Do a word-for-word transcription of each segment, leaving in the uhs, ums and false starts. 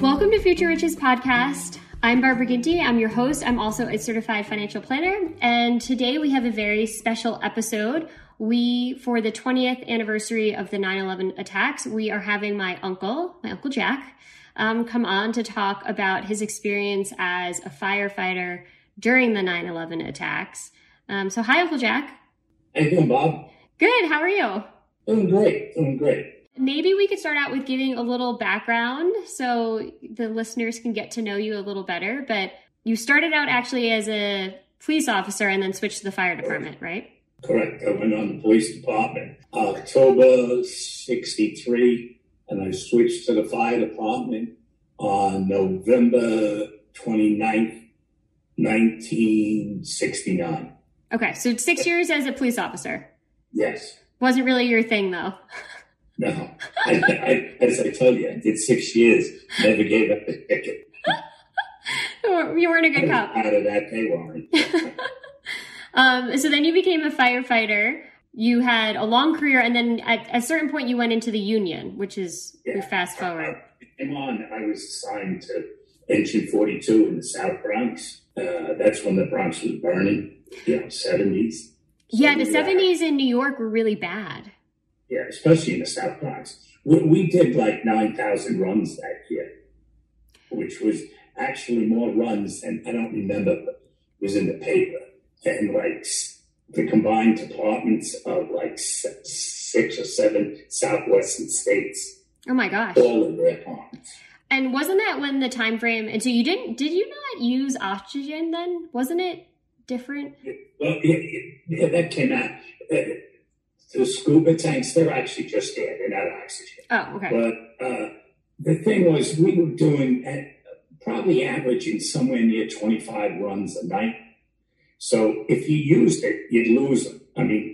Welcome to Future Riches Podcast. I'm Barbara Ginty. I'm your host. I'm also a certified financial planner. And today we have a very special episode. We, for the twentieth anniversary of the nine eleven attacks, we are having my uncle, my Uncle Jack, um, come on to talk about his experience as a firefighter during the nine eleven attacks. Um, so hi, Uncle Jack. How you doing, Bob? Good. How are you? Doing great. Doing great. Maybe we could start out with giving a little background so the listeners can get to know you a little better. But you started out actually as a police officer and then switched to the fire department, right? Correct. I went on the police department October sixty-three, and I switched to the fire department on November twenty-ninth, nineteen sixty-nine. Okay, so six years as a police officer. Yes. Wasn't really your thing, though. No, I, I, as I told you, I did six years, never gave up the ticket. You weren't a good cop. Out of that pay warrant. um, so then you became a firefighter. You had a long career, and then at a certain point you went into the union, which is yeah, your fast forward. I, I came on, I was assigned to Engine forty-two in the South Bronx. Uh, that's when the Bronx was burning, you know, seventies. So yeah, the seventies in New York were really bad. Yeah, especially in the South Bronx. We, we did like nine thousand runs that year, which was actually more runs than I don't remember, but it was in the paper. And like the combined departments of like six or seven Southwestern states. Oh my gosh. All in their ponds. And wasn't that when the time frame, and so you didn't, did you not use oxygen then? Wasn't it different? It, well, it, it, yeah, that came out. It, The scuba tanks, they're actually just there. They're not oxygen. Oh, okay. But uh, the thing was, we were doing at probably averaging somewhere near twenty-five runs a night. So if you used it, you'd lose them. I mean,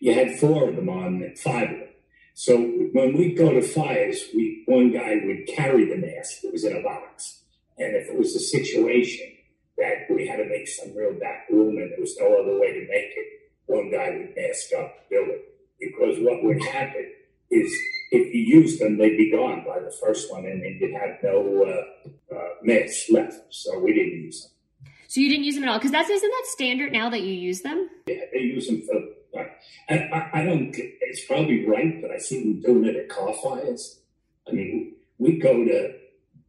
you had four of them on and five of them. So when we'd go to fires, we one guy would carry the mask that was in a box. And if it was a situation that we had to make some real back room and there was no other way to make it, one guy would mask up, build it. Because what would happen is if you used them, they'd be gone by the first one, and then you'd have no uh, uh, masks left. So we didn't use them. So you didn't use them at all? Because that's, isn't that standard now that you use them? Yeah, they use them for, uh, I, I, I don't, it's probably right, but I see them doing it at car fires. I mean, we go to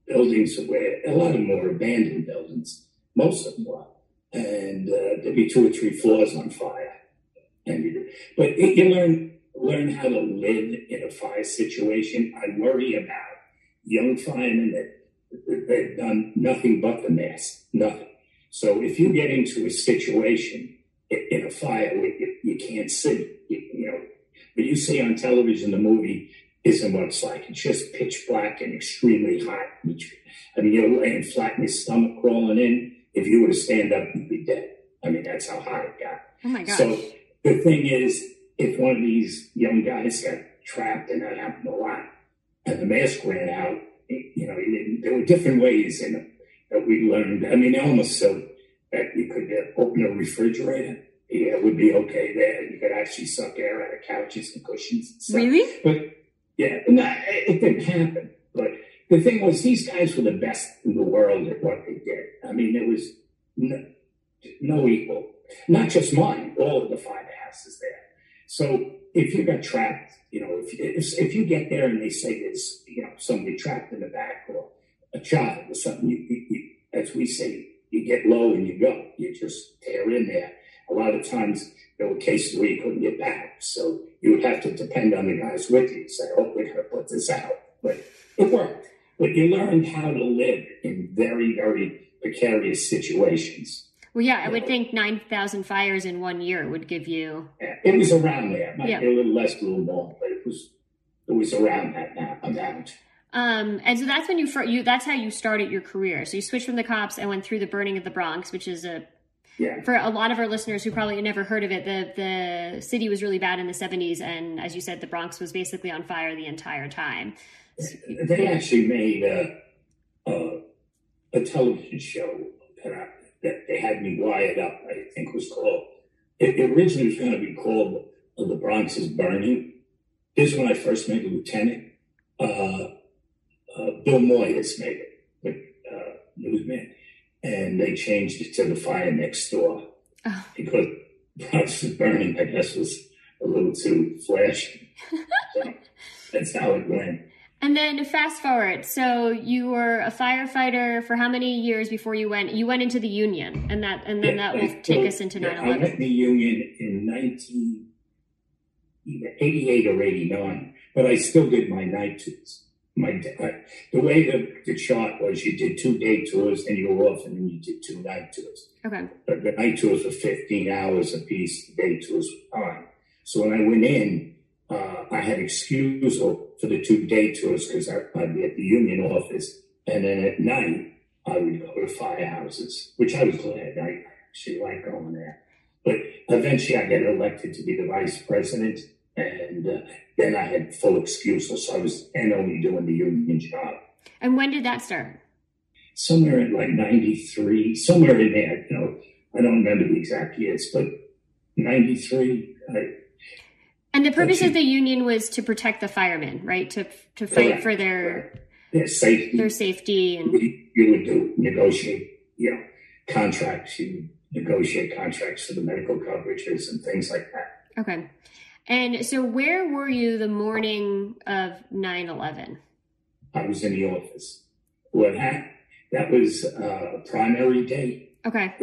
buildings where, a lot of them are abandoned buildings, most of them are, and uh, there'd be two or three floors on fire. But you learn learn how to live in a fire situation. I worry about young firemen that they've done nothing but the mask, nothing. So if you get into a situation in a fire where you, you can't see, you, you know, but you see on television, the movie isn't what it's like. It's just pitch black and extremely hot. I mean, you're laying flat in your stomach, crawling in. If you were to stand up, you'd be dead. I mean, that's how hot it got. Oh my gosh. So the thing is, if one of these young guys got trapped, and that happened a lot, and the mask ran out, you know, there were different ways in that we learned. I mean, almost so that you could open a refrigerator. Yeah, it would be okay there. You could actually suck air out of couches and cushions and stuff. Really? But yeah, no, it didn't happen. But the thing was, these guys were the best in the world at what they did. I mean, there was no, no equal. Not just mine, all of the five houses there. So if you got trapped, you know, if, if if you get there and they say there's, you know, somebody trapped in the back or a child or something, you, you, you, as we say, you get low and you go. You just tear in there. A lot of times there were cases where you couldn't get back. So you would have to depend on the guys with you. Say, oh, we're going to put this out. But it worked. But you learned how to live in very, very precarious situations. Well, yeah, I would think nine thousand fires in one year would give you... It was around there. It might yeah. be a little less, a little more, but it was it was around that amount. Um, and so that's when you, you... That's how you started your career. So you switched from the cops and went through the burning of the Bronx, which is a... Yeah. For a lot of our listeners who probably never heard of it, the, the city was really bad in the seventies. And as you said, the Bronx was basically on fire the entire time. They actually made a, a, a television show that, I, that they had me wired up, I think was called. It, it originally was going to be called The Bronx is Burning. This is when I first made a lieutenant. Uh, uh, Bill Moyers made it, but uh, newsman. And they changed it to The Fire Next Door oh. because Bronx is Burning, I guess, was a little too flashy. So that's how it went. And then fast forward. So you were a firefighter for how many years before you went? You went into the union, and that, and then yeah, that will I, take so, us into nine eleven. Yeah, I went in the union in nineteen eighty-eight or eighty-nine, but I still did my night tours. My, the way the, the chart was, you did two day tours and you were off, and then you did two night tours. Okay. But the night tours were fifteen hours a piece. The day tours were time. So when I went in, uh, I had excusal for the two day tours because I'd be at the union office, and then at night I would go to firehouses, which I was glad. I actually liked going there. But eventually I got elected to be the vice president. And uh, then I had full excusal, so I was and only doing the union job. And when did that start? Somewhere in like ninety-three, somewhere in there. You know, I don't remember the exact years, but ninety-three. I, and the purpose of the union was to protect the firemen, right? To to fight right, for their right. their safety. Their safety, and you, you would do negotiate, you know, contracts. You negotiate contracts for the medical coverages and things like that. Okay. And so where were you the morning of nine eleven? I was in the office. What happened? That was uh, primary day. Okay.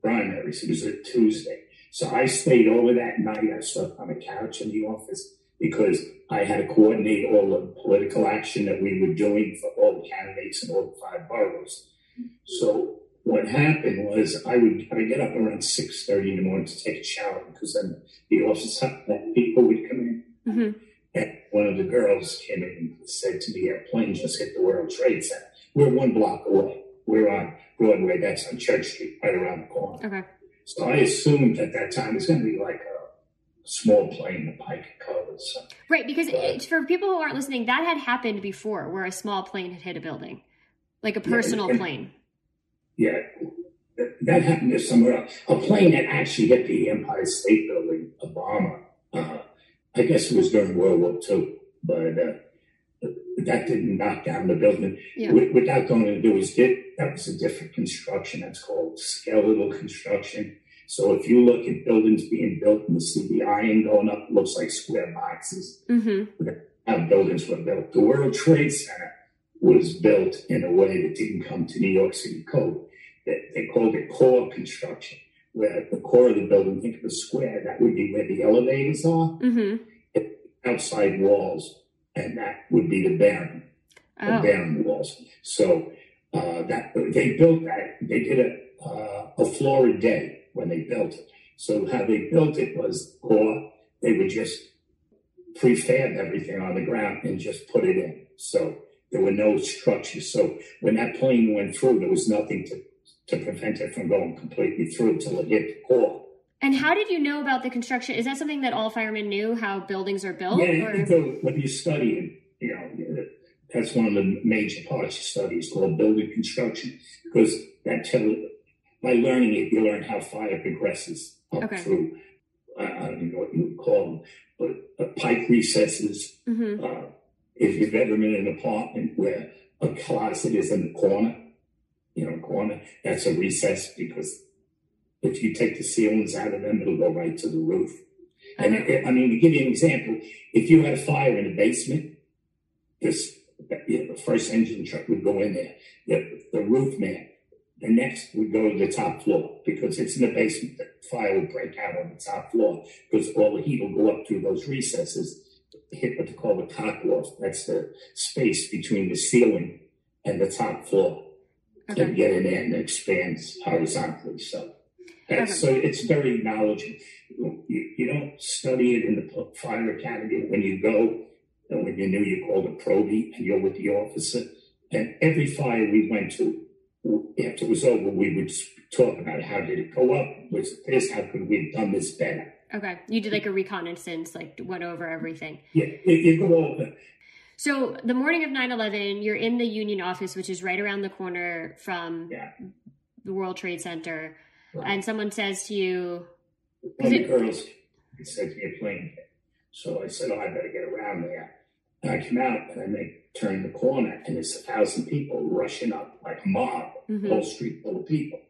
Primaries. It was a Tuesday. So I stayed over that night. I slept on a couch in the office because I had to coordinate all the political action that we were doing for all the candidates in all the five boroughs. So what happened was I would I would get up around six thirty in the morning to take a shower because then the office people would come in. Mm-hmm. And one of the girls came in and said to me, a plane just hit the World Trade Center. We're one block away. We're on Broadway. That's on Church Street, right around the corner. Okay. So I assumed at that time it's going to be like a small plane, the Pike and Cove. So. Right, because but, it, for people who aren't listening, that had happened before where a small plane had hit a building, like a personal yeah, and, plane. Yeah, that happened to somewhere else. A plane that actually hit the Empire State Building, a bomber. Uh, I guess it was during World War Two, but uh, that didn't knock down the building. Yeah. What, what that was going to do is did that was a different construction. That's called skeletal construction. So if you look at buildings being built and see the iron going up, it looks like square boxes. Mm-hmm. How buildings were built. The World Trade Center was built in a way that didn't come to New York City code. They called it core construction, where the core of the building, think of a square, that would be where the elevators are, mm-hmm. outside walls, and that would be the bearing, oh. the bearing walls. So uh, that they built that. They did a, uh, a floor a day when they built it. So how they built it was core. They would just prefab everything on the ground and just put it in. So there were no structures. So when that plane went through, there was nothing to to prevent it from going completely through till it hit the core. And how did you know about the construction? Is that something that all firemen knew, how buildings are built? Yeah, or? So when you study it, you know, that's one of the major parts you study is called building construction, because that tell by learning it, you learn how fire progresses up okay. through, I don't know what you would call them, but uh, pipe recesses. Mm-hmm. Uh, if you've ever been in an apartment where a closet is in the corner, you know, corner, that's a recess, because if you take the ceilings out of them, it'll go right to the roof. And okay. I, I mean, to give you an example, if you had a fire in the basement, this you know, the first engine truck would go in there. The, the roof man, the next would go to the top floor, because it's in the basement. The fire would break out on the top floor because all the heat will go up through those recesses, hit what they call the top loft. That's the space between the ceiling and the top floor. Okay. And get in there and expands horizontally. So. Okay. So it's very knowledgeable. You, you don't study it in the fire academy. When you go, and when you're new, you're called a probie, and you're with the officer. And every fire we went to, after it was over, we would talk about how did it go up, was it this, how could we have done this better. Okay. You did like a reconnaissance, like went over everything. Yeah, you, you go over. So the morning of nine eleven, you're in the Union office, which is right around the corner from yeah. the World Trade Center. Right. And someone says to you... One of the girls said to me, a plane hit. So I said, oh, I better get around there. And I came out, and I turned the corner, and there's a thousand people rushing up like a mob, mm-hmm. whole street full of people.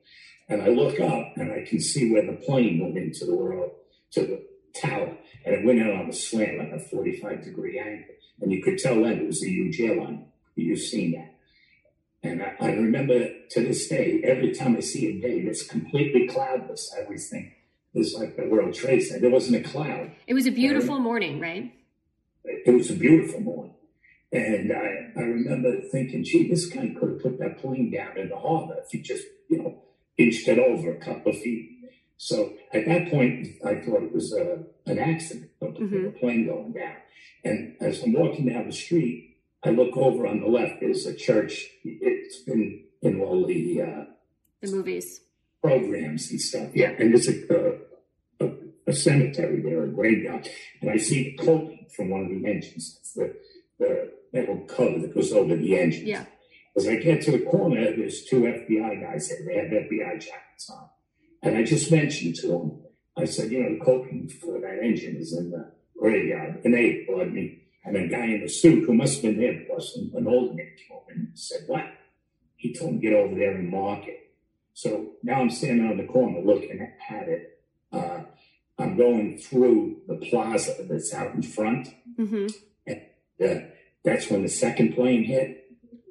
And I look up, and I can see where the plane went into the world, to the tower. And it went out on a slant, like a forty-five degree angle. And you could tell that it was a huge airline. You've seen that. And I, I remember to this day, every time I see a day that's completely cloudless, I always think it's like the World Trade Center. There wasn't a cloud. It was a beautiful and, morning, right? It was a beautiful morning. And I, I remember thinking, gee, this guy could have put that plane down in the harbor if he just, you know, inched it over a couple of feet. So at that point, I thought it was a, an accident, of mm-hmm. the plane going down. And as I'm walking down the street, I look over on the left, there's a church. It's been in all the... Uh, the movies. Programs and stuff. Yeah, and there's a, a, a cemetery there, a graveyard. And I see the coating from one of the engines. That's the, the metal cover that goes over the engine. Yeah. As I get to the corner, there's two F B I guys there. They have F B I jackets on. And I just mentioned to them, I said, you know, the coating for that engine is in the graveyard. And they applauded me. And a guy in a suit who must have been there, plus an old man came over and said, what? He told him, get over there and mark it. So now I'm standing on the corner looking at it. Uh, I'm going through the plaza that's out in front. Mm-hmm. And uh, that's when the second plane hit.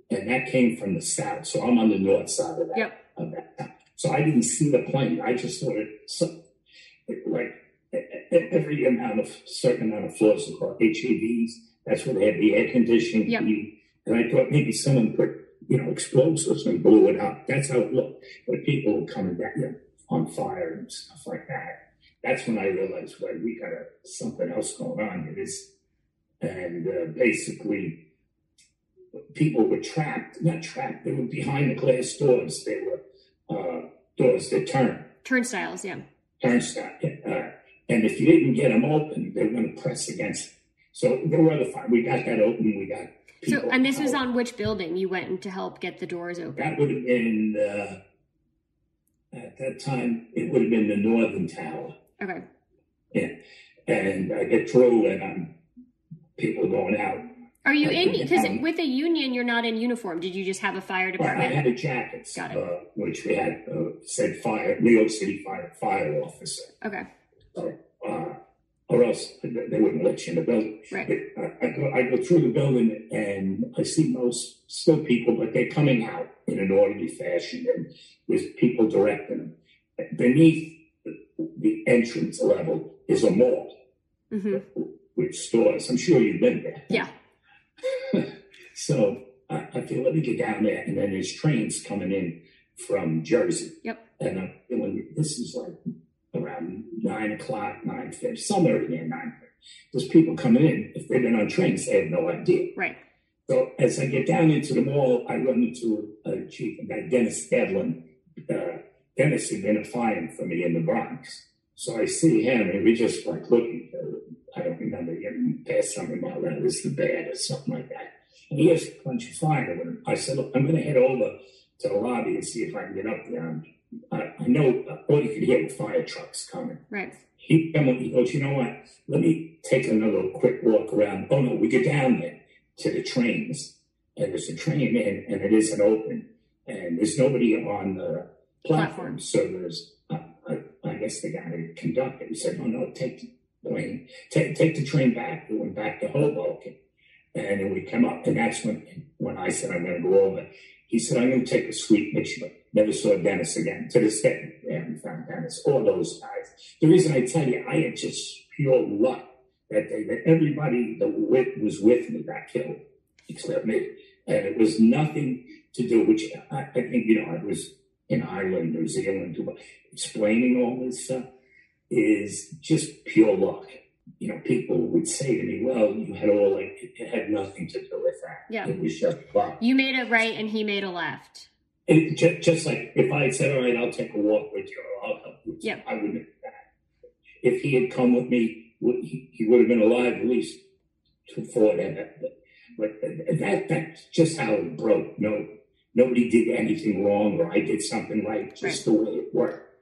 And that came from the south. So I'm on the north side of that. Yep. Of that. So I didn't see the plane. I just saw it. So, like, every amount of certain amount of floors are called H E Vs. That's where they have the air conditioning. Yep. And I thought maybe someone put, you know, explosives and blew it up. That's how it looked. But people were coming back, you know, on fire and stuff like that. That's when I realized, well, we got a, something else going on here. And uh, basically, people were trapped. Not trapped. They were behind the glass doors. They were uh, doors that turned. Turnstiles, yeah. Turnstile, yeah. Uh, And if you didn't get them open, they were going to press against it. So there were other fire. We got that open. We got people. So, and this was on which building you went to help get the doors open? That would have been, uh, at that time, it would have been the Northern Tower. Okay. Yeah. And I get through and I'm, people are going out. Are you in, because with the union, you're not in uniform. Did you just have a fire department? Well, I had a jacket, got it. Uh, which we had, uh, said fire, New York City Fire, fire officer. Okay. Or, uh, or else they wouldn't let you in the building. Right. But I, I, go, I go through the building and I see most still people, but they're coming out in an orderly fashion and with people directing them. Beneath the entrance level is a mall mm-hmm. with stores. I'm sure you've been there. Yeah. So I, I feel, let me get down there. And then there's trains coming in from Jersey. Yep. And I'm feeling this is like... around nine o'clock, nine fifty, somewhere in there, nine fifty. There's people coming in. If they've been on trains, they have no idea. Right. So as I get down into the mall, I run into a chief, a guy, Dennis Edlin. Uh, Dennis had been a fireman for me in the Bronx. So I see him, and we just like looked at each other. I don't remember getting past something about that. It was the bad or something like that. And he has a bunch of fire with him. I said, look, I'm going to head over to the lobby and see if I can get up there. And I, I know all you could hear were fire trucks coming. Right. He came up, he goes, you know what? Let me take another quick walk around. Oh, no, we get down there to the trains. And there's a train in, and it isn't open. And there's nobody on the platform. platform. So there's, uh, I, I guess the guy, the conductor, he said, oh, no, take the plane. Take, take the train back. We went back to Hoboken. And then we come up, and that's when, when I said, I'm going to go over. He said, I'm going to take a sweet picture. Never saw Dennis again. To this day, we haven't found Dennis. All those guys. The reason I tell you, I had just pure luck that day that everybody that was with me got killed, except me. And it was nothing to do, which I, I think, you know, I was in Ireland, New Zealand, explaining all this stuff is just pure luck. You know, people would say to me, well, you had all, like, it had nothing to do with that. Yeah. It was just luck. You made a right and he made a left. It, just, just like if I had said, all right, I'll take a walk with you, or I'll help you, yep. I wouldn't have done that. If he had come with me, he, he would have been alive at least two, four, that. But that, that's just how it broke. No, nobody did anything wrong, or I did something right, just right. The way it worked.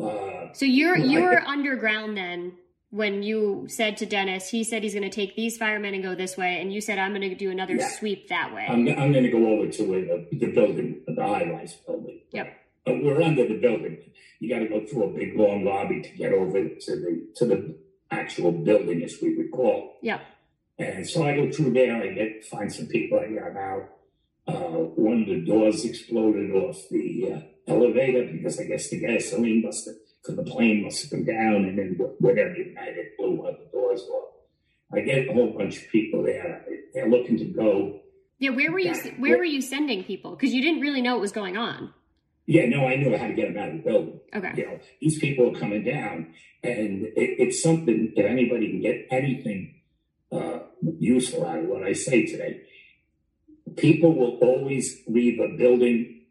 Uh, so you're, you know, you were I, underground then. When you said to Dennis, he said he's going to take these firemen and go this way, and you said, I'm going to do another yeah. sweep that way. I'm, I'm going to go over to the, the building, the high-rise building. Yep. But we're under the building. You got to go through a big, long lobby to get over to the to the actual building, as we would call it. Yep. And so I go through there, I get find some people, I got out. Uh, one of the doors exploded off the uh, elevator, because I guess the gasoline must have... because the plane must have been down, and then whatever night it blew one of the doors off. I get a whole bunch of people there. They're looking to go. Yeah, where were you? Back. Where were you sending people? Because you didn't really know what was going on. Yeah, no, I knew how to get them out of the building. Okay, you know, these people are coming down, and it, it's something that anybody can get anything uh, useful out of what I say today. People will always leave a building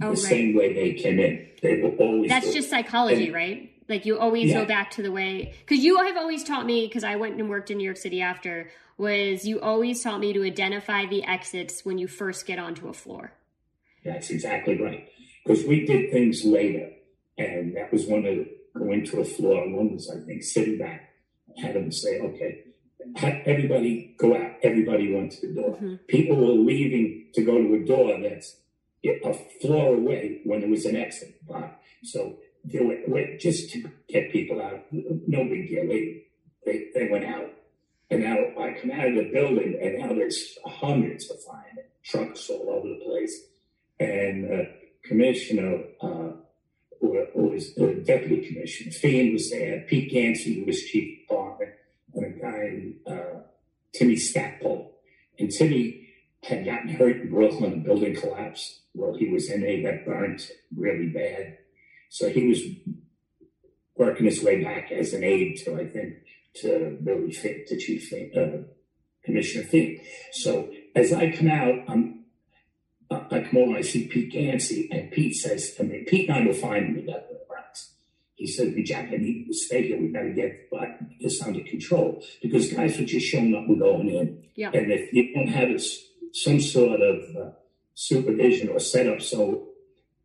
oh, the right. same way they came in. They will always That's go. Just psychology, and, right? Like you always yeah. go back to the way, because you have always taught me, because I went and worked in New York City after, was you always taught me to identify the exits when you first get onto a floor. That's exactly right. Because we did things later. And that was one of the, going to a floor. And one was, I think, sitting back, had them say, okay, everybody go out. Everybody went to the door. Mm-hmm. People were leaving to go to a door that's a floor away when it was an exit. So they went just to get people out. No big deal. They, they, they went out. And now I come out of the building, and now there's hundreds of firemen, trucks all over the place. And the uh, commissioner, uh, or, or was the deputy commissioner, Fiend was there, Pete Ganci, who was chief of department, and a guy, uh, Timmy Stackpole. And Timmy had gotten hurt in Brooklyn, a building collapsed. Well, he was in a that burnt really bad. So he was working his way back as an aide to, I think, to Billy Fitt, to Chief uh, Commissioner Fitt. So as I come out, I'm, uh, I come over, I see Pete Ganci, and Pete says to me, Pete and I will find me back in the Bronx. He said, Jack, I need to stay here. We've got to get this under control, because guys are just showing up and going in. Yeah. And if you don't have this, some sort of uh, supervision or setup, so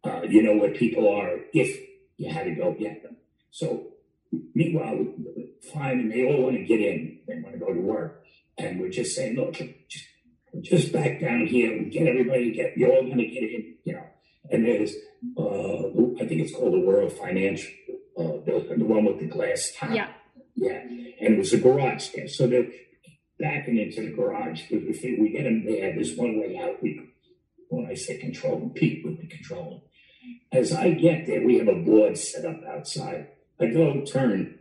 uh, you know where people are if you had to go get them. So meanwhile, fine, and they all want to get in. They want to go to work. And we're just saying, look, just, just back down here and get everybody, get, you're all going to get in, you know. And there's, uh, I think it's called the World Financial uh, Building, the one with the glass top. Yeah. Yeah. And it was a garage there. So the backing into the garage, because if we get him there, there's one way out. We, when I say control him, Pete would be controlling. As I get there, we have a board set up outside. I go turn,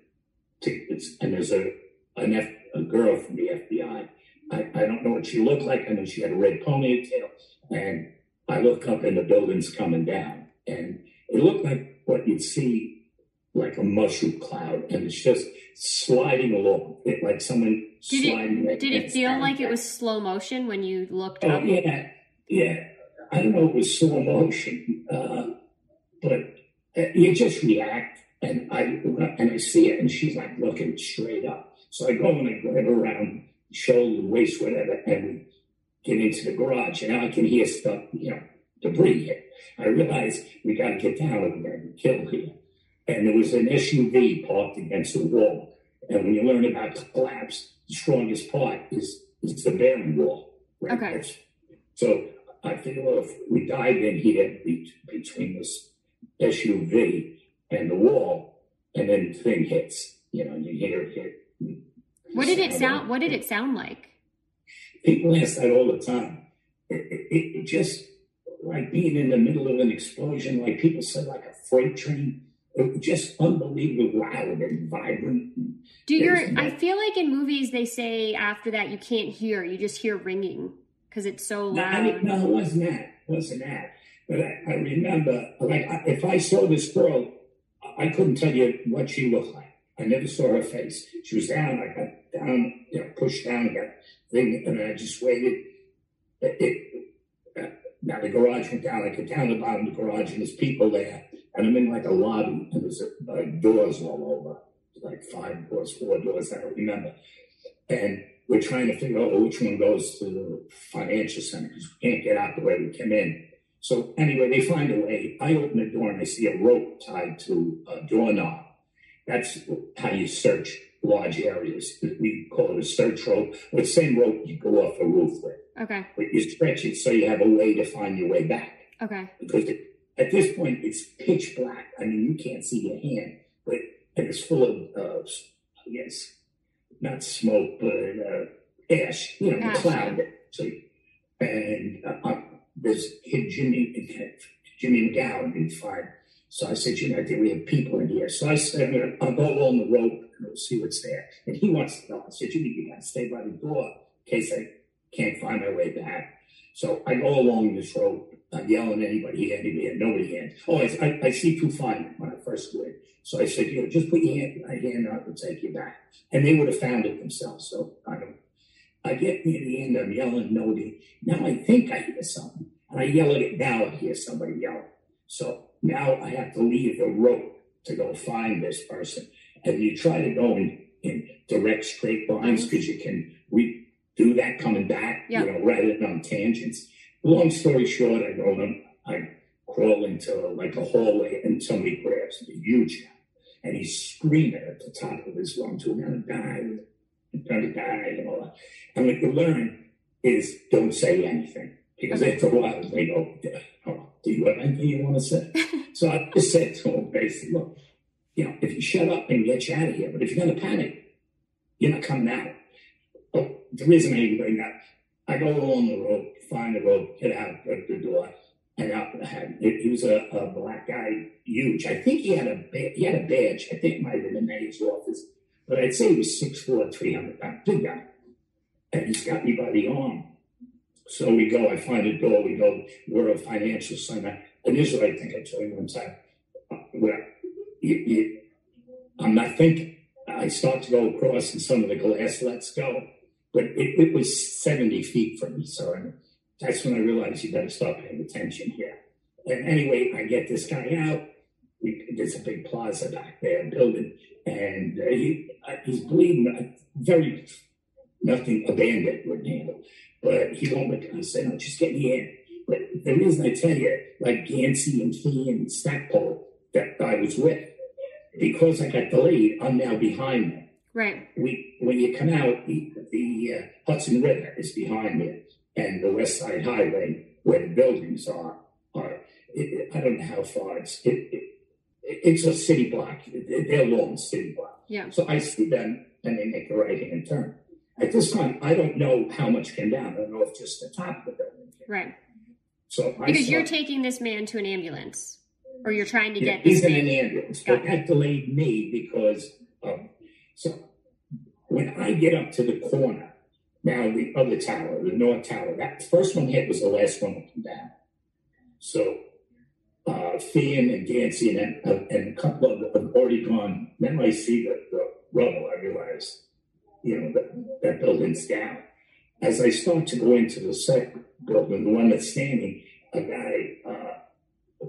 to, and there's a an F, a girl from the F B I. I, I don't know what she looked like. I know she had a red ponytail. And I look up, and the building's coming down. And it looked like what you'd see, like a mushroom cloud, and it's just sliding along. It, like someone did sliding. It, did it feel like it was slow motion when you looked oh, up? Yeah, yeah. I don't know if it was slow motion, uh, but uh, you just react. And I and I see it, and she's like looking straight up. So I go and I grab her around shoulder, waist, whatever, and we get into the garage. And now I can hear stuff, you know, debris here. I realize we got to get down and we're going to kill here. And there was an S U V parked against the wall. And when you learn about collapse, the strongest part is, is the bearing wall. Right? Okay. So I figure, well, if we dive in here between this S U V and the wall, and then the thing hits, you know, you hear it hit. What did it sound? What did it sound like? People ask that all the time. It, it, it just like being in the middle of an explosion, like people said, like a freight train. It was just unbelievably loud and vibrant. Do your? I feel like in movies they say after that you can't hear. You just hear ringing because it's so loud. No, I mean, no, it wasn't that. It wasn't that. But I, I remember, like, I, if I saw this girl, I couldn't tell you what she looked like. I never saw her face. She was down. I got down, you know, pushed down that thing, and I just waited. It, it, uh, now the garage went down. I got down the bottom of the garage, and there's people there. And I'm in like a lobby, and there's like doors all over, like five doors, four doors, I don't remember. And we're trying to figure out which one goes to the financial center because we can't get out the way we came in. So anyway, they find a way. I open the door and I see a rope tied to a doorknob. That's how you search large areas. We call it a search rope. Or the same rope you go off a roof with. Okay. But you stretch it so you have a way to find your way back. Okay. Because it, at this point, it's pitch black. I mean, you can't see your hand, but and it's full of, uh, I guess, not smoke, but uh, ash, you know, gotcha. The cloud. So, and uh, uh, there's kid Jimmy, Jimmy McGowan in fire. So I said, you know, I think we have people in here. So I said, I'm gonna, I'll go along the rope and we'll see what's there. And he wants to know. I said, Jimmy, you got to stay by the door in case I can't find my way back. So I go along this rope. I'm yelling at anybody, anybody, nobody hands. Oh, I, I, I see two firemen when I first do it. So I said, you know, just put your hand, my hand out and take you back. And they would have found it themselves. So I don't, I get near the end, I'm yelling, nobody. Now I think I hear something. And I yell at it, now I hear somebody yelling. So now I have to leave the rope to go find this person. And you try to go in, in direct straight lines because you can redo that coming back, yep. You know, rather than on tangents. Long story short, I go and I crawl into like a hallway and somebody grabs me, huge guy, and he's screaming at the top of his lungs, we're going to die, we're going to die, and all that. And what you learn is don't say anything, because okay. After a while, they go, oh, do you have anything you want to say? So I just said to him, basically, look, you know, if you shut up and get you out of here, but if you're going to panic, you're not coming out. Oh, the reason I even bring that, I go along the road, find the road, get out, go to the door, and out. He was a, a black guy, huge. I think he had a ba- he had a badge. I think it might have been in his office, but I'd say he was six foot four, three hundred pounds, big guy. And he's got me by the arm. So we go. I find a door. We go. We're a financial center. Initially, I think I told you one time, well, you, you, I'm not thinking. I start to go across, and some of the glass lets go. But it, it was seventy feet from me, so I, that's when I realized you got to start paying attention here. And anyway, I get this guy out. We, there's a big plaza back there, building, and uh, he uh, he's bleeding. Very nothing a bandit would handle, but he won't let me say no. Just get me in. But the reason I tell you, like Ganci and he and Stackpole that I was with, because I got delayed, I'm now behind them. Right. We, when you come out, the, the uh, Hudson River is behind you, and the West Side Highway, where the buildings are, are it, I don't know how far it's. It, it, it's a city block. They're long city block. Yeah. So I see them, and they make a right-hand turn. At this time, I don't know how much came down. I don't know if just the top of the building came. Right. So I because saw, you're taking this man to an ambulance, or you're trying to yeah, get this man. He's in an ambulance, but that delayed me because um, so. When I get up to the corner, now the other tower, the north tower, that first one hit was the last one to come down. So uh, Fionn and Ganci and, uh, and a couple of them have already gone. Then I see the, the rubble, I realize, you know, that, that building's down. As I start to go into the second building, the one that's standing, a guy, uh,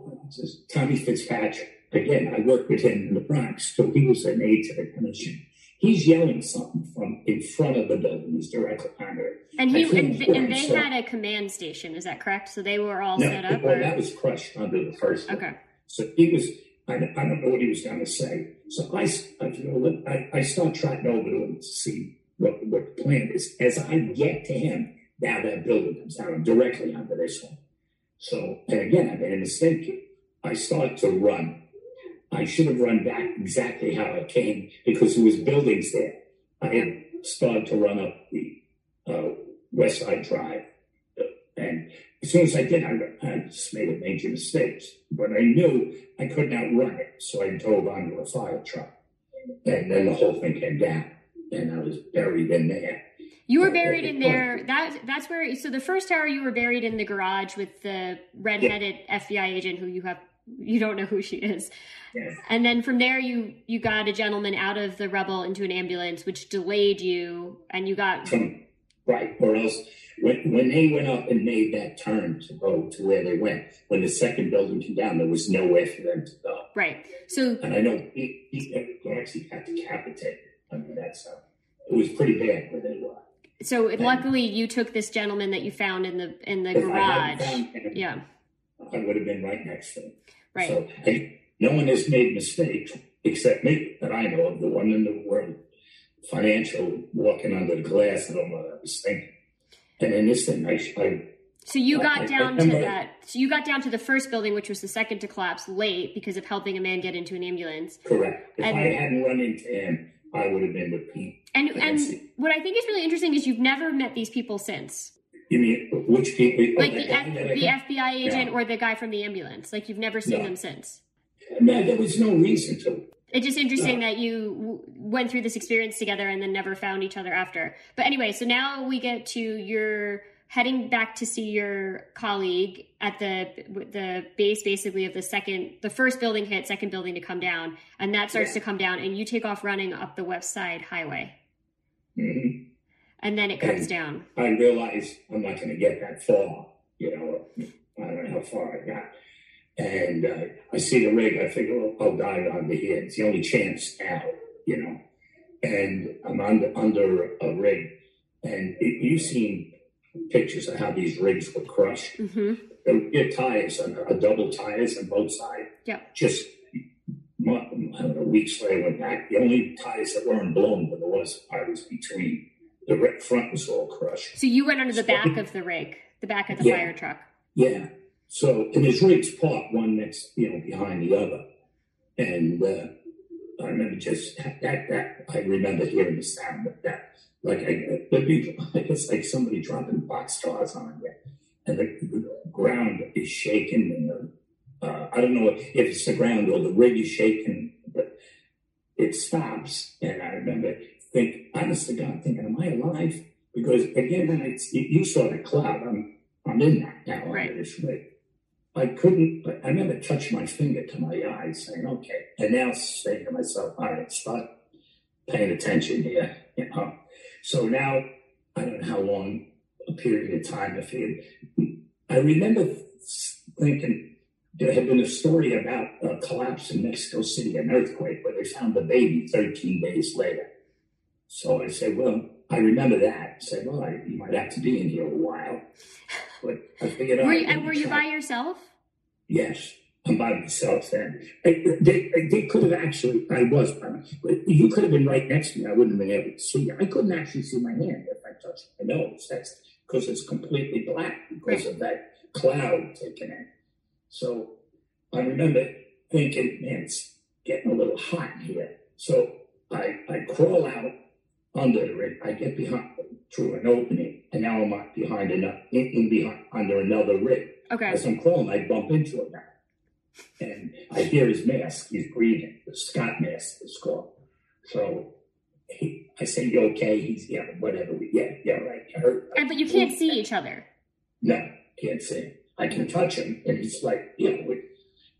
Tommy Fitzpatrick, Again, I worked with him in the Bronx, so he was an aide to the commission. He's yelling something from in front of the building. He's directly under it. And, he, and, th- and they so, had a command station, is that correct? So they were all no, set up? Well, or? That was crushed under the first one. Okay. So he was, I, I don't know what he was going to say. So I, I, I start trying to over to him to see what, what the plan is. As I get to him, now that building comes down directly under this one. So, and again, I made a mistake. I start to run. I should have run back exactly how I came because there was buildings there. I had started to run up the uh, West Side Drive. And as soon as I did, I, I just made a major mistake. But I knew I could not run it, so I dove onto a fire truck. And then the whole thing came down, and I was buried in there. You were buried in there. That that's where. So the first hour you were buried in the garage with the redheaded yeah. F B I agent who you have you don't know who she is. Yes. And then from there you you got a gentleman out of the rubble into an ambulance, which delayed you, and you got From, right. Or else when when they went up and made that turn to go to where they went, when the second building came down, there was nowhere for them to go. Right. So and I know he, he actually got decapitated. I mean that's how it was pretty bad where they were. So and luckily you took this gentleman that you found in the in the garage. I found him, yeah. I would have been right next to him. Right. So I, no one has made mistakes except me that I know of, the one in the world financial walking under the glass. I don't know what I was thinking. And in this thing, I... I so you got I, down I to that. So you got down to the first building, which was the second to collapse, late because of helping a man get into an ambulance. Correct. If and, I hadn't run into him, I would have been with Pete. And and what I think is really interesting is you've never met these people since. You mean which people? Like oh, the, F- the F B I agent yeah. or the guy from the ambulance. Like you've never seen no. them since. No, there was no reason to. It's just interesting no. that you w- went through this experience together and then never found each other after. But anyway, so now we get to your heading back to see your colleague at the the base, basically, of the second, the first building hit, second building to come down, and that starts yeah. to come down, and you take off running up the West Side Highway. Mm-hmm. And then it comes and down. I realized I'm not going to get that far, you know, I don't know how far I got. And uh, I see the rig, I figure, oh, I'll dive under here. It's the only chance now, you know. And I'm under, under a rig, and it, you've seen pictures of how these rigs were crushed. Mm-hmm. There were tires, on, uh, double tires on both sides. Yeah. Just I don't know, weeks later, I went back. The only tires that weren't blown were the ones I was between. The front was all crushed. So you went under the so, back of the rig, the back of the yeah, fire truck. Yeah. So, and his rigs parked one next, you know, behind the other. And uh, I remember just that, that, that, I remember hearing the sound of that. Like, I, I guess like somebody dropping boxcars on it. And the, the ground is shaking. And the, uh, I don't know if it's the ground or the rig is shaking, but it stops. And I remember think, honest to God, thinking, am I alive? Because again, when it's, you saw the cloud, I'm I'm in that now. Right. This way. I couldn't, I never touched my finger to my eyes saying, okay. And now saying to myself, all right, start paying attention here, you know. So now, I don't know how long a period of time I feel. I remember thinking, there had been a story about a collapse in Mexico City, an earthquake, where they found the baby thirteen days later. So I said, well, I remember that. I said, well, I, you might have to be in here a while. But I figured out. Were you, and were you by yourself? Yes, I'm by myself then. I, they, they could have actually, I was by myself. You could have been right next to me. I wouldn't have been able to see you. I couldn't actually see my hand if I touched my nose. That's because it's completely black because right. of that cloud taking in. So I remember thinking, man, it's getting a little hot here. So I, I crawl out. Under the rig, I get behind through an opening, and now I'm behind another, in, in behind under another rig. Okay. As I'm crawling, I bump into it now, and I hear his mask. He's breathing. The Scott mask is called. So he, I say, "You okay?" He's yeah, whatever. Yeah, yeah, right. I heard, I, but you can't I, see I, each other. No, can't see him. I can touch him, and he's like, yeah,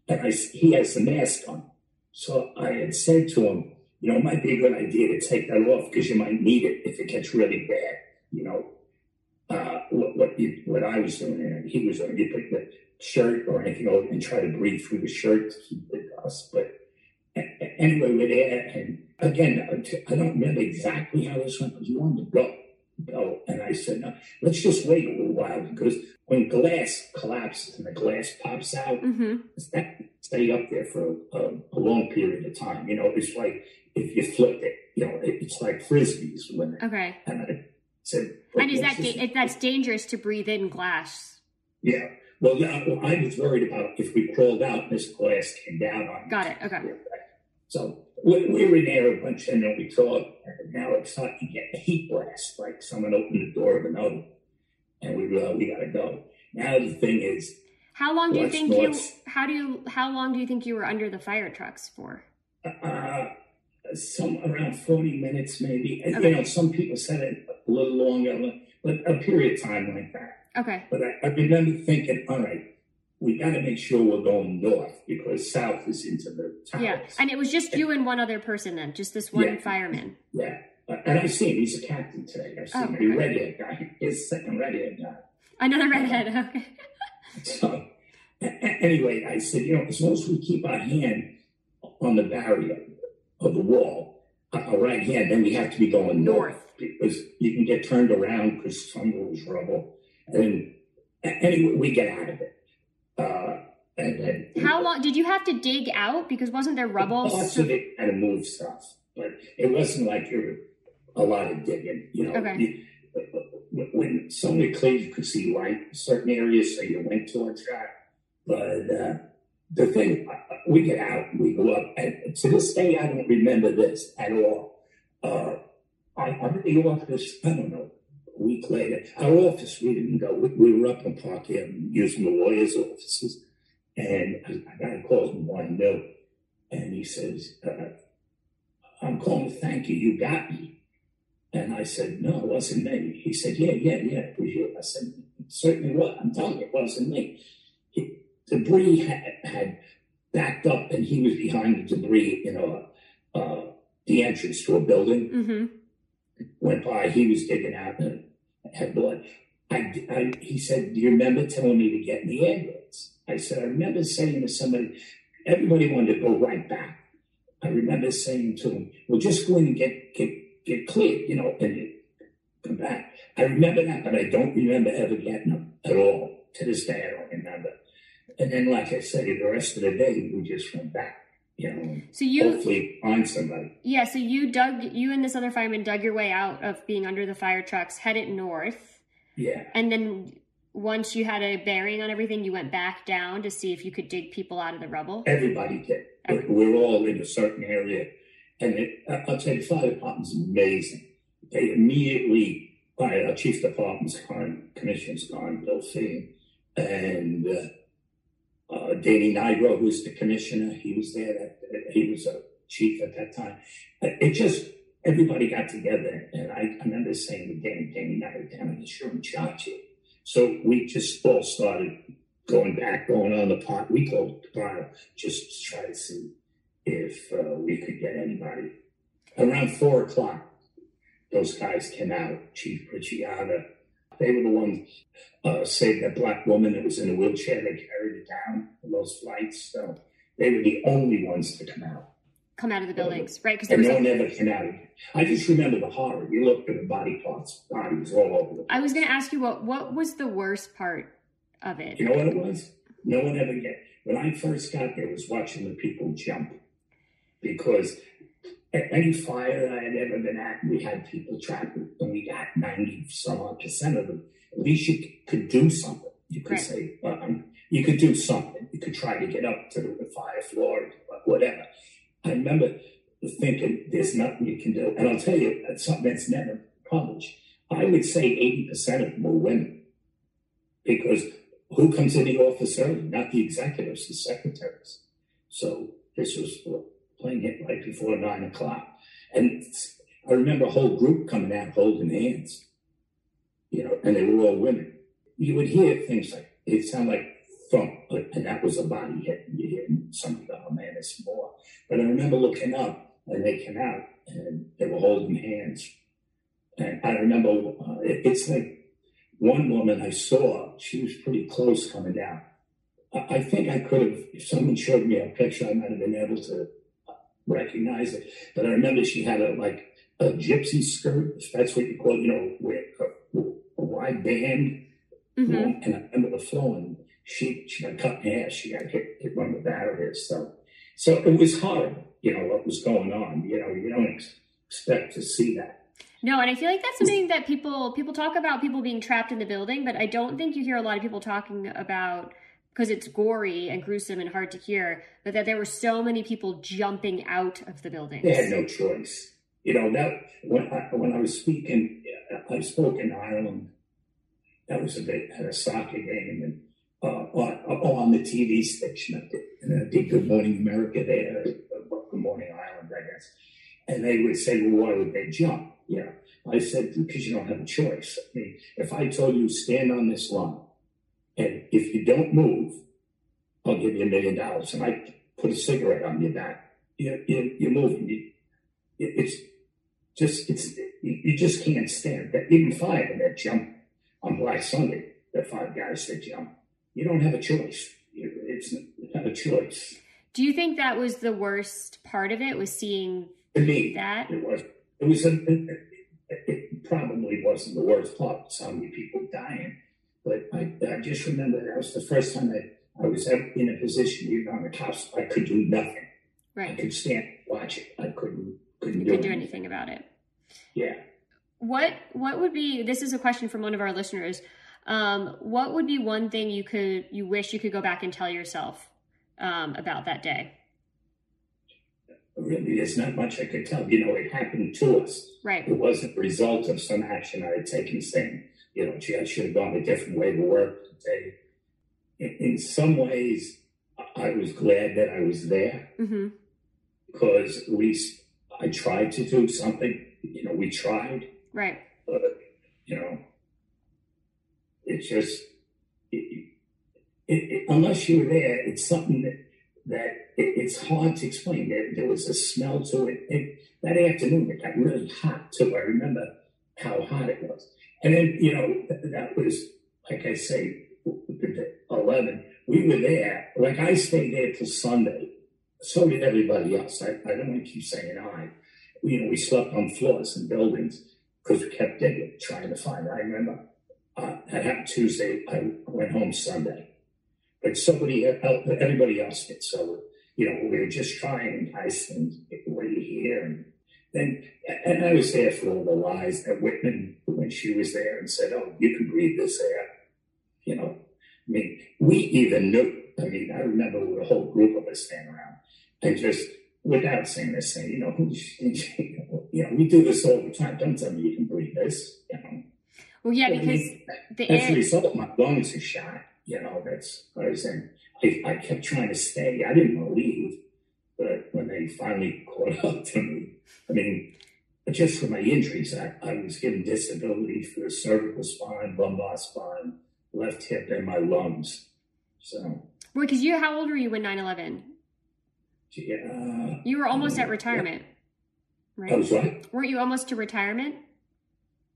and I, he has the mask on. So I had said to him, you know, it might be a good idea to take that off because you might need it if it gets really bad. You know, uh, what what, you, what I was doing, and he was doing, you put the shirt or anything over and try to breathe through the shirt to keep the us. But anyway, we're there, and again, I don't remember exactly how this went. It was long ago. No, and I said, no, let's just wait a little while, because when glass collapses and the glass pops out, mm-hmm. it's not stay up there for a, a, a long period of time. You know, it's like if you flip it, you know, it, it's like frisbees. When okay. And I said, and is that da- that's dangerous to breathe in glass? Yeah. Well, yeah, well, I was worried about if we crawled out, this glass came down on. Got it. Okay. So. We, we were there a bunch, and then we thought, now it's starting to get a heat blast, like someone opened the door of an oven, and we realized we got to go. Now the thing is, how long do you think you? How do you? How long do you think you were under the fire trucks for? Uh, some around forty minutes, maybe. Okay. And, you know, some people said it a little longer, but a period of time like that. Okay. But I, I remember thinking, all right. We got to make sure we're going north, because south is into the towers. Yeah, and it was just you and one other person then, just this one yeah. fireman. Yeah, and I've seen him. He's a captain today. I've seen oh, him. A redhead guy. His second redhead guy. Another redhead, uh, okay. So, anyway, I said, you know, as long as we keep our hand on the barrier of the wall, our right hand, then we have to be going north, north. Because you can get turned around because some was rubble. And anyway, we get out of it. Uh, and then how long did you have to dig out? Because wasn't there rubble? Lots of it had to move stuff, but it wasn't like there were a lot of digging. You know, okay. you, when somebody cleared, you could see light in certain areas, so you went towards that. But uh, the thing, we get out, we go up, and to this day, I don't remember this at all. Uh, I, I'm in the office, I don't know. A week later, our office, we didn't go. We, we were up in Parker and using the lawyers' offices. And I, I got a call from one note. And he says, uh, I'm calling to thank you. You got me. And I said, no, it wasn't me. He said, yeah, yeah, yeah, it was you. I said, certainly what? I'm telling you, it wasn't me. He, debris had, had backed up, and he was behind the debris in a, uh, the entrance to a building. Mm-hmm. Went by, he was digging out and had blood. I, I, he said, do you remember telling me to get in the ambulance? I said, I remember saying to somebody, everybody wanted to go right back. I remember saying to him, well, just go in and get, get, get cleared, you know, and come back. I remember that, but I don't remember ever getting them at all. To this day, I don't remember. And then, like I said, the rest of the day, we just went back. You know, so you hopefully find somebody. Yeah, so you dug, you and this other fireman dug your way out of being under the fire trucks, headed north. Yeah. And then once you had a bearing on everything, you went back down to see if you could dig people out of the rubble? Everybody did. Okay. We're, we're all in a certain area. And it, I'll tell you, the fire department's amazing. They immediately, by our chief department's gone, commission's gone, Bill Fitt, and... Uh, Uh, Danny Nigro, who was the commissioner, he was there. That, he was a chief at that time. It just, everybody got together. And I, I remember saying to Danny, Danny Nigro, down in the shore in charge here. So we just all started going back, going on the pot. We called the pile just to try to see if uh, we could get anybody. Around four o'clock, those guys came out, Chief Pucciata. They were the ones uh, saved that black woman that was in a wheelchair. They carried it down for those flights. So they were the only ones to come out. Come out of the buildings, right? Because no one ever came out of it. I just remember the horror. You looked at the body parts, bodies all over the place. I was going to ask you, what what was the worst part of it? You know what it was? No one ever get. When I first got there, I was watching the people jump. Because at any fire I had ever been at, we had people trapped, and we got ninety-some percent of them. At least you could do something. You could right. say, well, I'm, you could do something. You could try to get up to the fire floor, whatever. I remember thinking, there's nothing you can do. And I'll tell you, that's something that's never published. I would say eighty percent of them were women. Because who comes in the office early? Not the executives, the secretaries. So this was... playing it right before nine o'clock. And I remember a whole group coming out holding hands, you know, and they were all women. You would hear things like, it sounded like thump, and that was a body hit. You hear something, oh man, it's more. But I remember looking up, and they came out, and they were holding hands. And I remember, uh, it, it's like one woman I saw, she was pretty close coming down. I think I could have, if someone showed me a picture, I might have been able to recognize it. But I remember she had a, like, a gypsy skirt, if that's what you call it, you know, where a, a wide band. Mm-hmm. You know, and I remember the flow, and she, she got cut in half. She got kicked one with that or this stuff. So it was hard, you know, what was going on. You know, you don't ex- expect to see that. No, and I feel like that's something that people people talk about, people being trapped in the building, but I don't think you hear a lot of people talking about, because it's gory and gruesome and hard to hear, but that there were so many people jumping out of the building. They had no choice. You know, that when I, when I was speaking, I spoke in Ireland. That was a bit at a soccer game, and uh, on, on the T V station. And I did Good Morning America there, Good Morning Ireland, I guess. And they would say, well, why would they jump? You know, I said, because you don't have a choice. I mean, if I told you, stand on this line, and if you don't move, I'll give you a million dollars. And I put a cigarette on your back. You, you, you're moving. You, it's just, it's you just can't stand. That even five in that jump on Black Sunday, the five guys that jump, you don't have a choice. It's not a choice. Do you think that was the worst part of it, was seeing to me, that? It was. It was a, it probably wasn't the worst part, so many people dying. But I, I just remember that was the first time that I was ever in a position, even on the cops, I could do nothing. Right. I could stand and watch it. I couldn't couldn't you do, couldn't do anything about it. Yeah. What what would be, this is a question from one of our listeners. Um, what would be one thing you could you wish you could go back and tell yourself um, about that day? Really, there's not much I could tell. You know, it happened to us. Right. It wasn't a result of some action I had taken, saying, you know, gee, I should have gone a different way to work today. In, in some ways, I was glad that I was there, mm-hmm. because at least I tried to do something. You know, we tried. Right. But, you know, it's just, it, it, it, unless you were there, it's something that, that it, it's hard to explain. There, there was a smell to it. And that afternoon, it got really hot, too. I remember how hot it was. And then, you know, that was, like I say, eleven. We were there. Like, I stayed there till Sunday. So did everybody else. I, I don't want to keep saying I. You know, we slept on floors and buildings because we kept digging, trying to find it. I remember uh, that happened Tuesday. I went home Sunday. But somebody, everybody else did. So, you know, we were just trying nice things, what do you hear? And then, and I was there for all the lies that Whitman, when she was there and said, oh, you can breathe this air. You know, I mean, we even knew. I mean, I remember we were a whole group of us standing around and just without saying this thing, you know, you know, we do this all the time. Don't tell me you can breathe this, you know. Well, yeah, because I mean, the as a result, my lungs are shot. You know, that's what I was saying. I, I kept trying to stay. I didn't want to leave. But when they finally caught up to me, I mean, just for my injuries, I, I was given disability for the cervical spine, lumbar spine, left hip, and my lungs. So. Well, because you, how old were you when nine eleven? Yeah. You were almost um, at retirement, yeah. Right? I was what? Weren't you almost to retirement?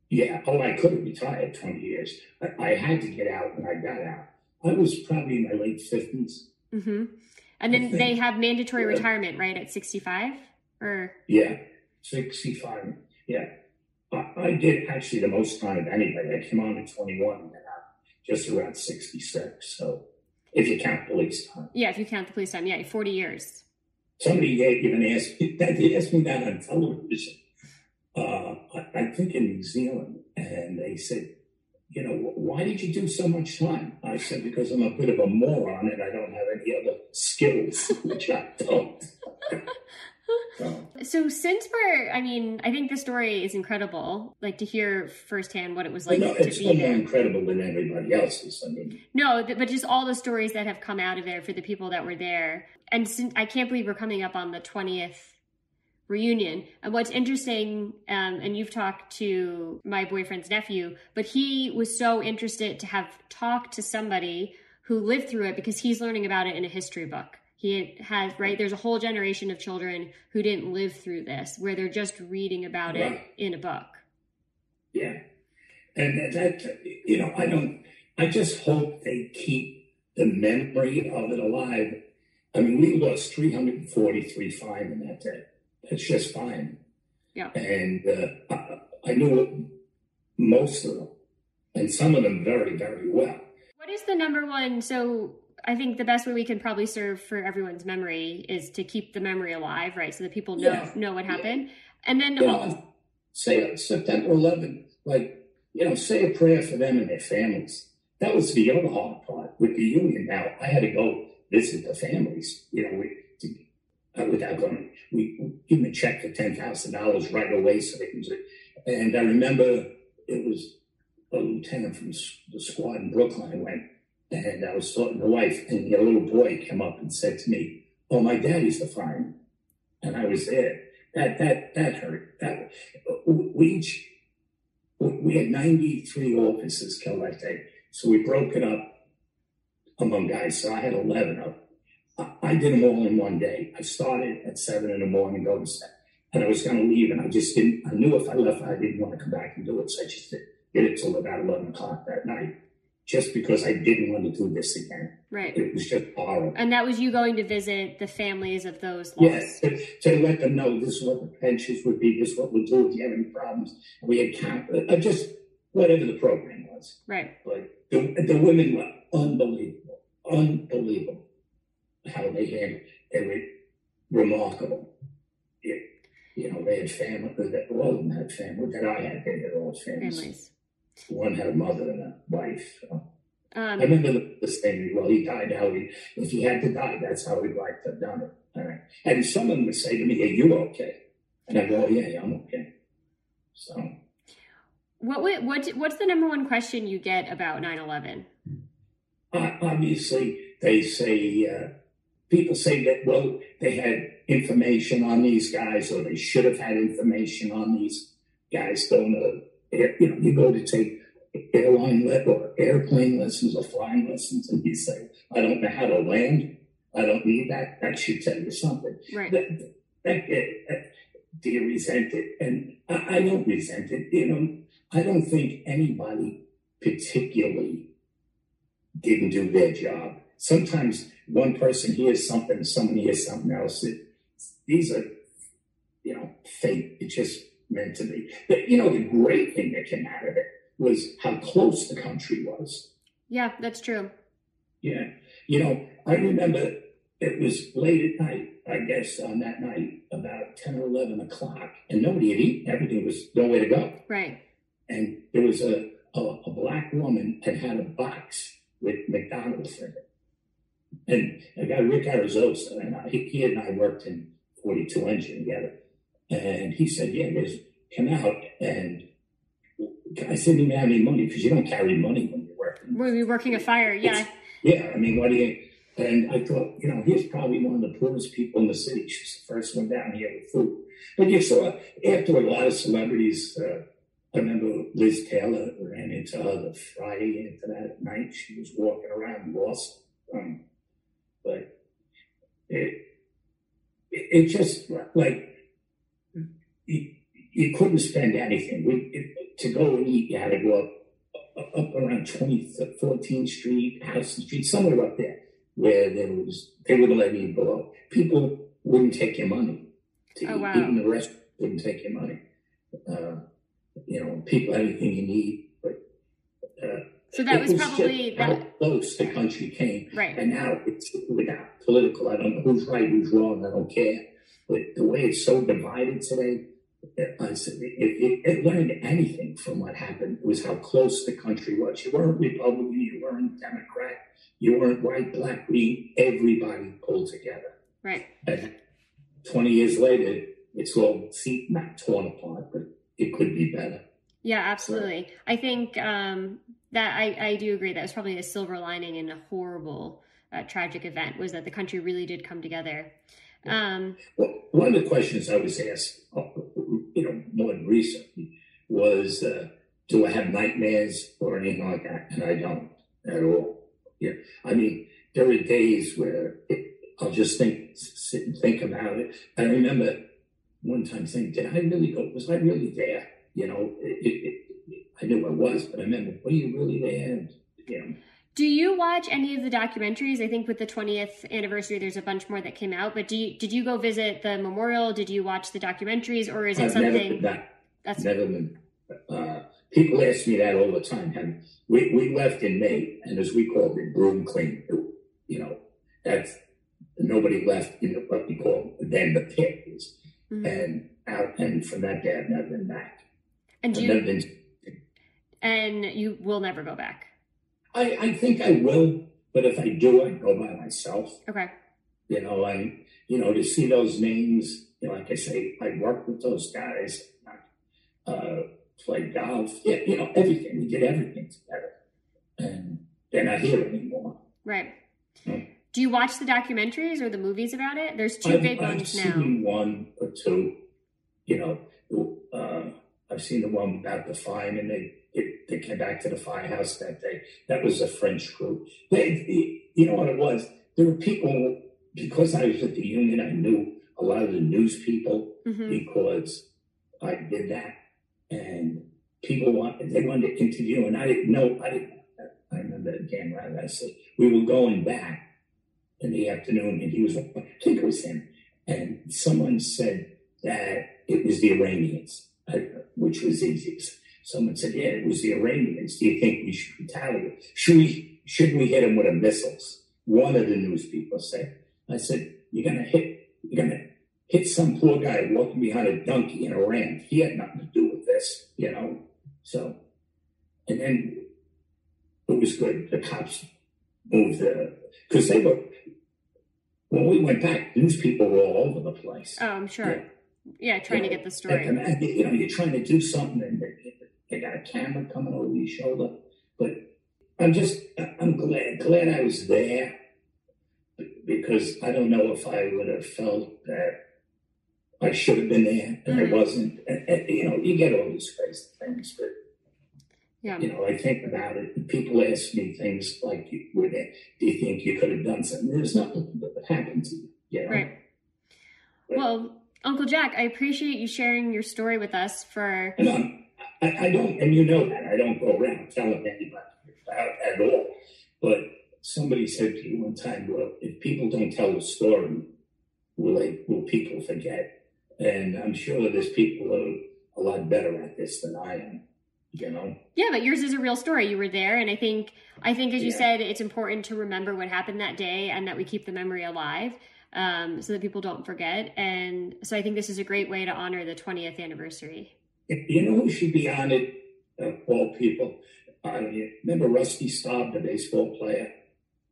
Yeah. Oh, I could have retired twenty years. I, I had to get out when I got out. I was probably in my late fifties. Mm-hmm. And then they have mandatory yeah. retirement, right, at sixty-five? Or yeah, sixty-five. Yeah. I, I did actually the most time of anybody. I came on at twenty-one and then out just around sixty-six. So if you count police time. Yeah, if you count the police time. Yeah, forty years. Somebody gave, even asked me, they asked me that on television. Uh, I, I think in New Zealand. And they said, you know, why did you do so much time? I said, because I'm a bit of a moron and I don't have any other skills, which I don't. so. so since we're, I mean, I think the story is incredible, like to hear firsthand what it was like no, to it's be there. It's more incredible than everybody else's. I mean. No, but just all the stories that have come out of there for the people that were there. And since, I can't believe we're coming up on the twentieth reunion. And what's interesting, um, and you've talked to my boyfriend's nephew, but he was so interested to have talked to somebody who lived through it because he's learning about it in a history book. He has, right? There's a whole generation of children who didn't live through this, where they're just reading about right. it in a book. Yeah. And that, that, you know, I don't, I just hope they keep the memory of it alive. I mean, we lost three hundred forty-three firemen that day. That's just fine. Yeah. And uh, I, I knew most of them, and some of them very, very well. What is the number one? So I think the best way we can probably serve for everyone's memory is to keep the memory alive, right? So that people know yeah. know what happened. Yeah. And then yeah. also, say September eleventh, like, you know, say a prayer for them and their families. That was the other hard part with the union. Now, I had to go visit the families, you know, we, to, uh, without going, we, we give them a check for ten thousand dollars right away. So they can do it. And I remember it was a lieutenant from the squad in Brooklyn. I went and I was talking to the wife, and the little boy came up and said to me, "Oh, my daddy's the fireman." And I was there. That, that, that hurt. That, we each, we had ninety-three officers killed that day. So we broke it up among guys. So I had eleven of them. I, I did them all in one day. I started at seven in the morning, go to set, and I was going to leave. And I just didn't, I knew if I left, I didn't want to come back and do it. So I just did, did it till about eleven o'clock that night, just because I didn't want to do this again. Right. It was just horrible. And that was you going to visit the families of those lost? Yes, to, to let them know this is what the pensions would be, this is what we'll do if you have any problems. And we had count, uh, just whatever the program was. Right. But the, the women were unbelievable, unbelievable how they handled it. They were remarkable. It, you know, they had family, all of them had family that I had, they had all families. Families. One had a mother and a wife. So. Um, I remember the, the statement, well, he died how he, if he had to die, that's how he'd like to have done it. All right. And some of them would say to me, "Are you okay?" And I go, "Oh, yeah, yeah, I'm okay." So. What, what What's the number one question you get about nine eleven? Uh, obviously, they say, uh, people say that, well, they had information on these guys, or they should have had information on these guys. Don't know. You know, you go to take airline le- or airplane lessons or flying lessons, and you say, "I don't know how to land. I don't need that." That should tell you something. Right. That, that, that, that, do you resent it? And I, I don't resent it. You know, I don't think anybody particularly didn't do their job. Sometimes one person hears something, someone hears something else. It, these are, you know, fake. It's just meant to be. But, you know, the great thing that came out of it was how close the country was. Yeah, that's true. Yeah. You know, I remember it was late at night, I guess, on that night, about ten or eleven o'clock, and nobody had eaten. Everything was nowhere to go. Right. And there was a, a, a black woman that had a box with McDonald's in it. And a guy, Rick Arizosa, and I, he and I worked in forty-two Engine together. And he said, "Yeah, there's come out." And I said, "You don't have any money, because you don't carry money when you're working." When you're working a fire, yeah. It's, yeah, I mean, what do you? And I thought, you know, he's probably one of the poorest people in the city. She's the first one down here with food. But you saw, after a lot of celebrities, uh, I remember Liz Taylor ran into her the Friday into that night. She was walking around lost. Um, but it, it, it just like. You, you couldn't spend anything. We, it, to go and eat, you had to go up, up around twentieth, fourteenth Street, Houston Street, somewhere up there, where there was, they wouldn't let you below. People wouldn't take your money. To oh, eat. Wow. Even the restaurant wouldn't take your money. Uh, you know, people had anything you need. But, uh, so that was, was probably that... how close the country came. Right. And now it's without political. I don't know who's right, who's wrong. I don't care. But the way it's so divided today, it, it, it learned anything from what happened. It was how close the country was. You weren't Republican, you weren't Democrat, you weren't white, black, green. Everybody pulled together. Right. And twenty years later, it's all see, not torn apart, but it could be better. Yeah, absolutely. So, I think um, that I, I do agree. That was probably a silver lining in a horrible, uh, tragic event, was that the country really did come together. Um, well, one of the questions I was asked, you know, more recently was, uh, do I have nightmares or anything like that? And I don't at all. Yeah. I mean, there are days where it, I'll just think, sit and think about it. I remember one time saying, did I really go? Was I really there? You know, it, it, it, I knew I was, but I remember, were you really there? You know. Do you watch any of the documentaries? I think with the twentieth anniversary, there's a bunch more that came out. But do you, did you go visit the memorial? Did you watch the documentaries, or is it I've something? Never been back. That's never been. Uh, people ask me that all the time. And we we left in May, and as we called it, broom clean. You know, that's nobody left in what we call then the pit is, mm-hmm. and out and from that day I've never been back. And do I've you? Been, and you will never go back. I, I think I will, but if I do, I go by myself. Okay. You know, and, you know, to see those names, you know, like I say, I worked with those guys, uh, played golf, yeah, you know, everything. We did everything together. And they're not here anymore. Right. Yeah. Do you watch the documentaries or the movies about it? There's two I've, big I've ones now. I've seen one or two, you know, uh, I've seen the one about the fine, and they, It, they came back to the firehouse that day. That was a French crew. They, they, you know what it was? There were people, because I was at the union, I knew a lot of the news people mm-hmm. because I did that. And people wanted, they wanted to interview, and I didn't know, I didn't, I remember Dan Ryan, I said, we were going back in the afternoon, and he was like, I think it was him. And someone said that it was the Iranians, which was easiest. Someone said, yeah, it was the Iranians. Do you think we should retaliate? Should we, should we hit them with the missiles? One of the news people said. I said, you're going to hit, you're going to hit some poor guy walking behind a donkey in Iran. He had nothing to do with this, you know? So, and then it was good. The cops moved the, because they were, when we went back, news people were all over the place. Oh, I'm sure. Yeah, yeah trying you know, to get the story. The, you know, you're trying to do something and they got a camera coming over your shoulder, but I'm just, I'm glad, glad I was there because I don't know if I would have felt that I should have been there and mm-hmm. I wasn't, and, and, you know, you get all these crazy things, but, yeah. you know, I think about it and people ask me things like, you were there, do you think you could have done something? There's nothing that happened to you, you know? Right. But, well, Uncle Jack, I appreciate you sharing your story with us for... And I'm, I, I don't, and you know that, I don't go around telling anybody about at all. But somebody said to you one time, well, if people don't tell the story, will, they, will people forget? And I'm sure there's people who are a lot better at this than I am, you know? Yeah, but yours is a real story. You were there, and I think, I think as you yeah. said, it's important to remember what happened that day and that we keep the memory alive um, so that people don't forget. And so I think this is a great way to honor the twentieth anniversary. You know who should be on it, uh, all people? Uh, remember Rusty Staub, the baseball player?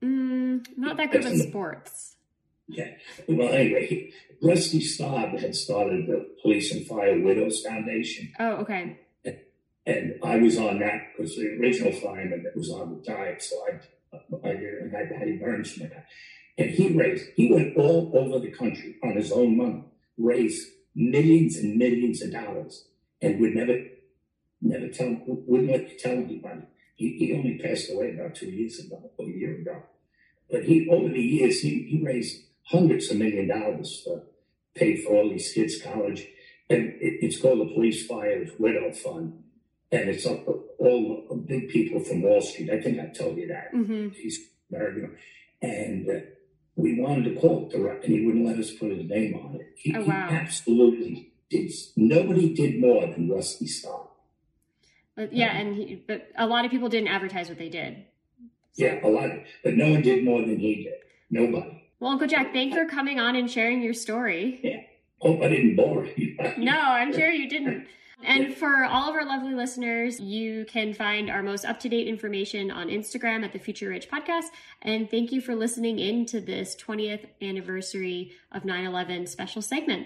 Mm, not that good at sports. Yeah. Well, anyway, Rusty Staub had started the Police and Fire Widows Foundation. Oh, okay. And, and I was on that because the original fireman that was on died, so I, I, I had Patty Burns from that. And he raised, he went all over the country on his own money, raised millions and millions of dollars. And would never, never tell, wouldn't let you tell anybody. He, he only passed away about two years ago, or a year ago. But he, over the years, he, he raised hundreds of million dollars for, paid for all these kids' college. And it, it's called the Police Fire Widow Fund. And it's up, all uh, big people from Wall Street. I think I told you that. Mm-hmm. He's American. And uh, we wanted to call it the right, and he wouldn't let us put his name on it. He, oh, wow. He absolutely. Did, nobody did more than Rusty Staub. But, yeah, um, and he, but a lot of people didn't advertise what they did. So. Yeah, a lot. Of, but no one did more than he did. Nobody. Well, Uncle Jack, thanks for coming on and sharing your story. Yeah. Hope I didn't bore you. No, I'm sure you didn't. And for all of our lovely listeners, you can find our most up-to-date information on Instagram at the Future Rich Podcast. And thank you for listening in to this twentieth anniversary of nine eleven special segment.